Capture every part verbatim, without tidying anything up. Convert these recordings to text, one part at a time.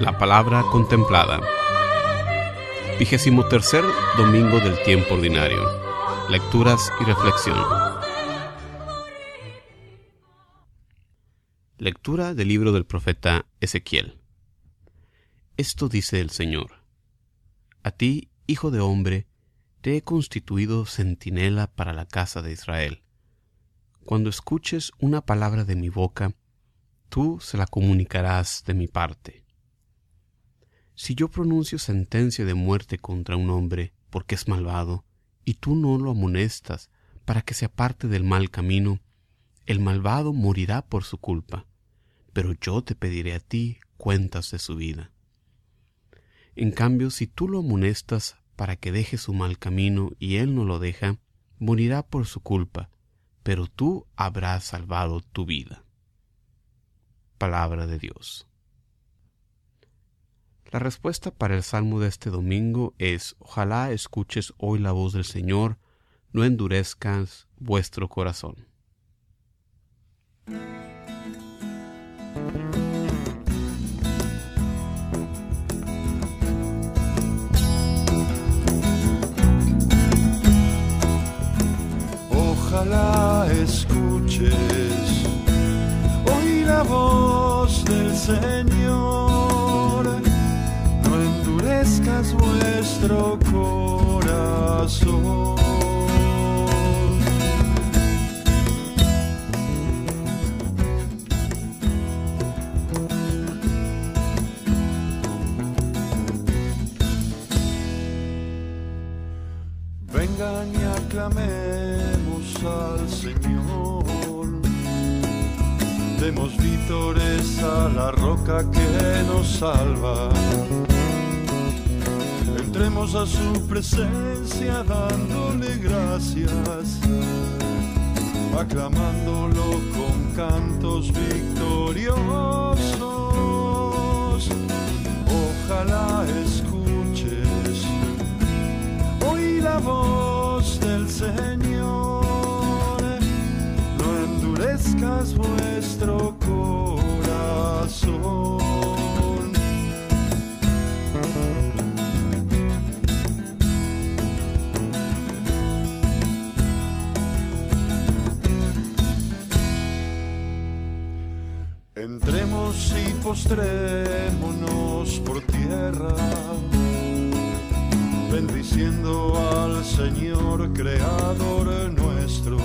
La palabra contemplada. Vigésimo tercer domingo del tiempo ordinario. Lecturas y reflexión. Lectura del libro del profeta Ezequiel. Esto dice el Señor: a ti, hijo de hombre, te he constituido centinela para la casa de Israel. Cuando escuches una palabra de mi boca, tú se la comunicarás de mi parte. Si yo pronuncio sentencia de muerte contra un hombre porque es malvado, y tú no lo amonestas para que se aparte del mal camino, el malvado morirá por su culpa, pero yo te pediré a ti cuentas de su vida. En cambio, si tú lo amonestas para que deje su mal camino y él no lo deja, morirá por su culpa, pero tú habrás salvado tu vida. Palabra de Dios. La respuesta para el salmo de este domingo es: ojalá escuches hoy la voz del Señor, no endurezcas vuestro corazón. Ojalá escuches hoy la voz del Señor, vuestro corazón. Vengan y aclamemos al Señor, demos vítores a la roca que nos salva. Entremos a su presencia dándole gracias, aclamándolo con cantos victoriosos. Ojalá escuches hoy la voz del Señor, no endurezcas vuestro corazón. Entremos y postrémonos por tierra, bendiciendo al Señor Creador nuestro,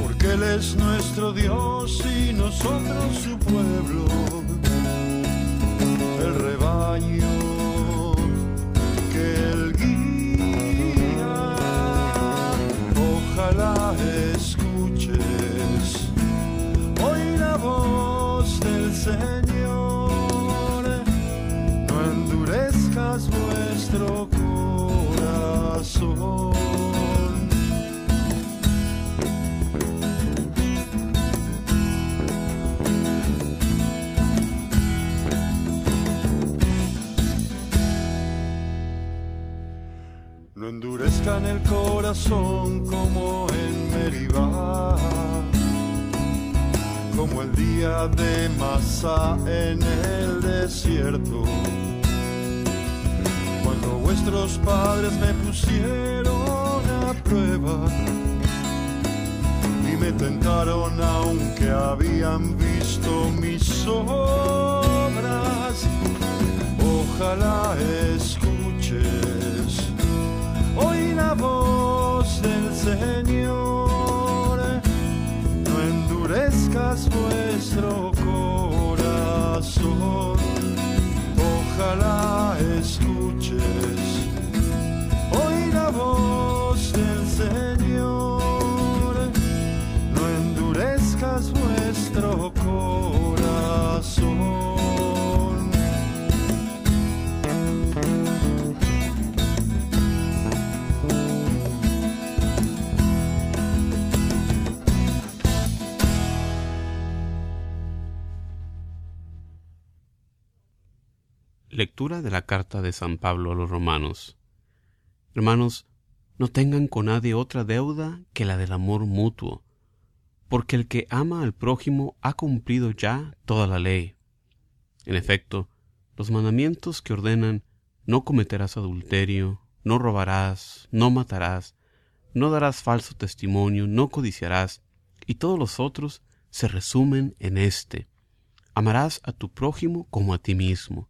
porque Él es nuestro Dios y nosotros su pueblo, el rebaño que Él guía. Ojalá escuches voz del Señor, no endurezcas vuestro corazón. No endurezcan el corazón como en Meribá, como el día de Masá en el desierto, cuando vuestros padres me pusieron a prueba y me tentaron aunque habían visto mis obras. Ojalá escuches hoy la voz del Señor, vuestro corazón. Ojalá escuches hoy la voz del Señor, no endurezcas vuestro corazón. Lectura de la carta de San Pablo a los Romanos. Hermanos, no tengan con nadie otra deuda que la del amor mutuo, porque el que ama al prójimo ha cumplido ya toda la ley. En efecto, los mandamientos que ordenan no cometerás adulterio, no robarás, no matarás, no darás falso testimonio, no codiciarás, y todos los otros se resumen en este: amarás a tu prójimo como a ti mismo,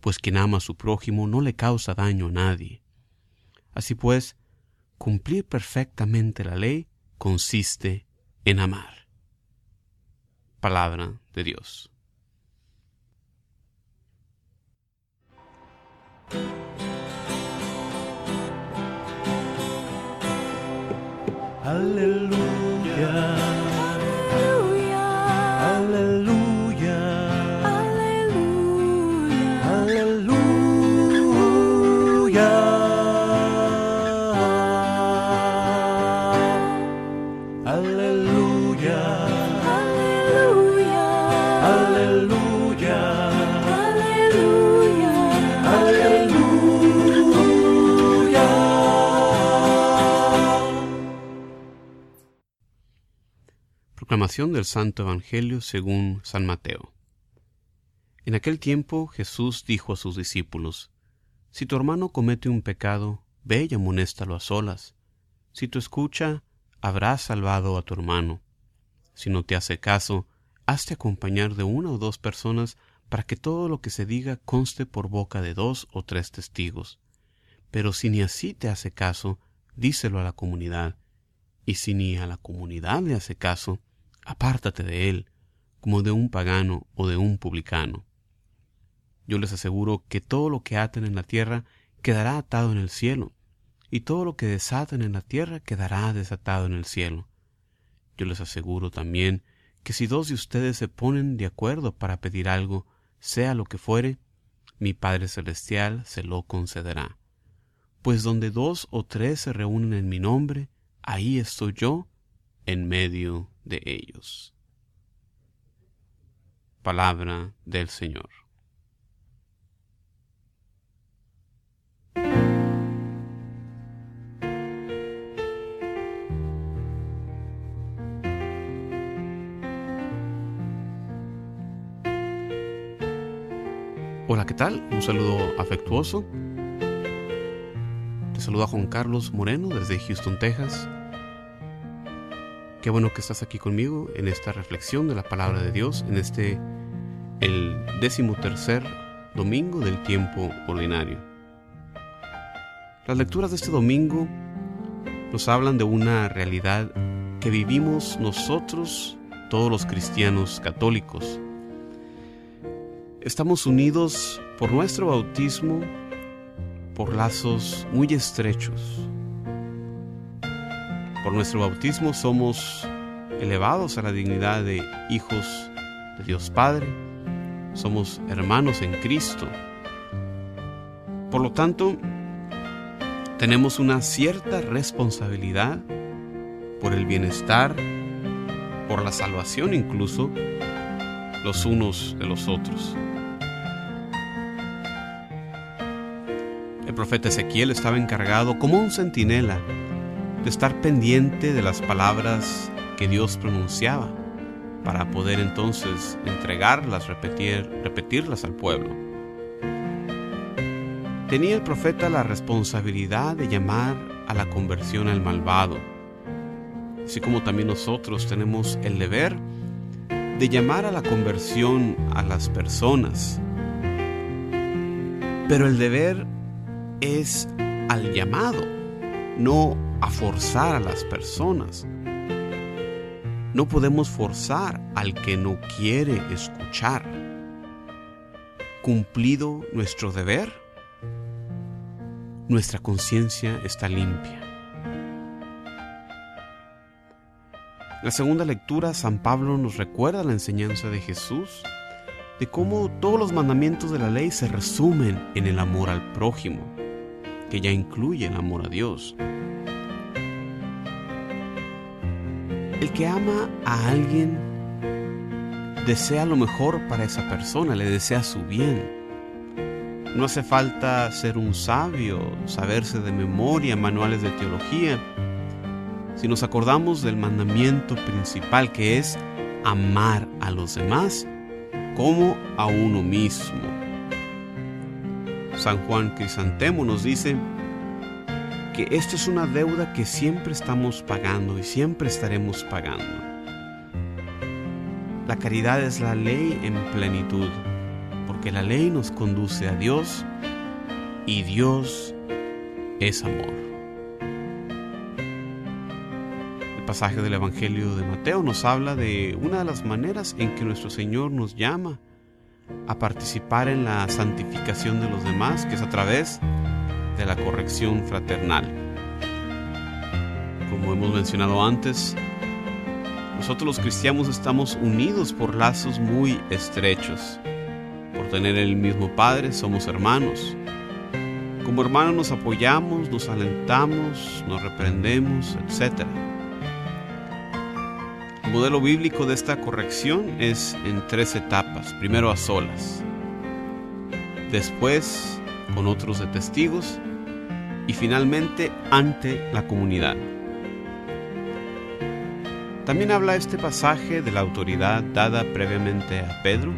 pues quien ama a su prójimo no le causa daño a nadie. Así pues, cumplir perfectamente la ley consiste en amar. Palabra de Dios. Aleluya, aleluya, aleluya, aleluya, aleluya. Aleluya, aleluya, aleluya, aleluya, aleluya. Proclamación del Santo Evangelio según San Mateo. En aquel tiempo Jesús dijo a sus discípulos: Si tu hermano comete un pecado, ve y amonéstalo a solas. Si te escucha, habrás salvado a tu hermano. Si no te hace caso, hazte acompañar de una o dos personas para que todo lo que se diga conste por boca de dos o tres testigos. Pero si ni así te hace caso, díselo a la comunidad. Y si ni a la comunidad le hace caso, apártate de él, como de un pagano o de un publicano. Yo les aseguro que todo lo que aten en la tierra quedará atado en el cielo, y todo lo que desaten en la tierra quedará desatado en el cielo. Yo les aseguro también que si dos de ustedes se ponen de acuerdo para pedir algo, sea lo que fuere, mi Padre Celestial se lo concederá. Pues donde dos o tres se reúnen en mi nombre, ahí estoy yo en medio de ellos. Palabra del Señor. Hola, ¿qué tal? Un saludo afectuoso. Te saluda Juan Carlos Moreno desde Houston, Texas. Qué bueno que estás aquí conmigo en esta reflexión de la Palabra de Dios, en este, el decimotercer domingo del tiempo ordinario. Las lecturas de este domingo nos hablan de una realidad que vivimos nosotros, todos los cristianos católicos. Estamos unidos por nuestro bautismo por lazos muy estrechos. Por nuestro bautismo somos elevados a la dignidad de hijos de Dios Padre. Somos hermanos en Cristo. Por lo tanto, tenemos una cierta responsabilidad por el bienestar, por la salvación incluso, los unos de los otros. El profeta Ezequiel estaba encargado, como un centinela, de estar pendiente de las palabras que Dios pronunciaba, para poder entonces entregarlas, repetir, repetirlas al pueblo. Tenía el profeta la responsabilidad de llamar a la conversión al malvado, así como también nosotros tenemos el deber de llamar a la conversión a las personas. Pero el deber es al llamado, no a forzar a las personas. No podemos forzar al que no quiere escuchar. Cumplido nuestro deber, nuestra conciencia está limpia. En la segunda lectura, San Pablo nos recuerda la enseñanza de Jesús de cómo todos los mandamientos de la ley se resumen en el amor al prójimo, que ya incluye el amor a Dios. El que ama a alguien desea lo mejor para esa persona, le desea su bien. No hace falta ser un sabio, saberse de memoria manuales de teología. Si nos acordamos del mandamiento principal, que es amar a los demás, como a uno mismo. San Juan Crisóstomo nos dice que esta es una deuda que siempre estamos pagando y siempre estaremos pagando. La caridad es la ley en plenitud, porque la ley nos conduce a Dios y Dios es amor. El pasaje del Evangelio de Mateo nos habla de una de las maneras en que nuestro Señor nos llama a participar en la santificación de los demás, que es a través de la corrección fraternal. Como hemos mencionado antes, nosotros los cristianos estamos unidos por lazos muy estrechos. Por tener el mismo Padre, somos hermanos. Como hermanos nos apoyamos, nos alentamos, nos reprendemos, etcétera. El modelo bíblico de esta corrección es en tres etapas. Primero a solas, después con otros de testigos y finalmente ante la comunidad. También habla este pasaje de la autoridad dada previamente a Pedro,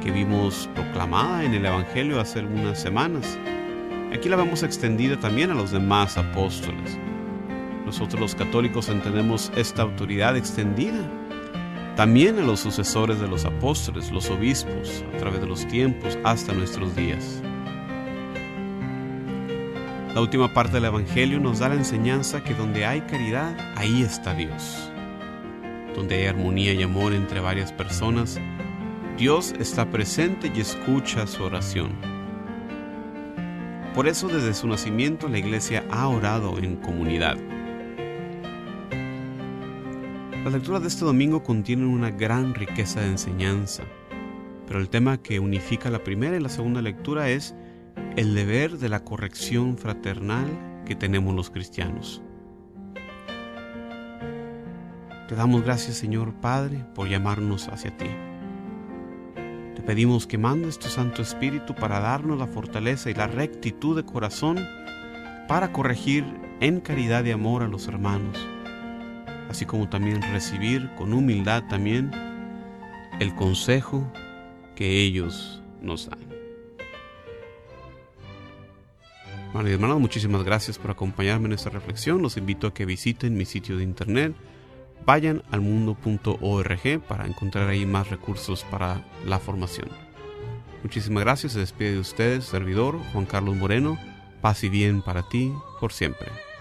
que vimos proclamada en el Evangelio hace algunas semanas. Aquí la vemos extendida también a los demás apóstoles. Nosotros los católicos entendemos esta autoridad extendida también a los sucesores de los apóstoles, los obispos, a través de los tiempos hasta nuestros días. La última parte del Evangelio nos da la enseñanza que donde hay caridad, ahí está Dios. Donde hay armonía y amor entre varias personas, Dios está presente y escucha su oración. Por eso, desde su nacimiento, la Iglesia ha orado en comunidad. Las lecturas de este domingo contienen una gran riqueza de enseñanza, pero el tema que unifica la primera y la segunda lectura es el deber de la corrección fraternal que tenemos los cristianos. Te damos gracias, Señor Padre, por llamarnos hacia ti. Te pedimos que mandes tu Santo Espíritu para darnos la fortaleza y la rectitud de corazón para corregir en caridad y amor a los hermanos, así como también recibir con humildad también el consejo que ellos nos dan. Hermanos y hermanas, muchísimas gracias por acompañarme en esta reflexión. Los invito a que visiten mi sitio de internet, vayan al mundo punto org, para encontrar ahí más recursos para la formación. Muchísimas gracias. Se despide de ustedes, servidor Juan Carlos Moreno. Paz y bien para ti, por siempre.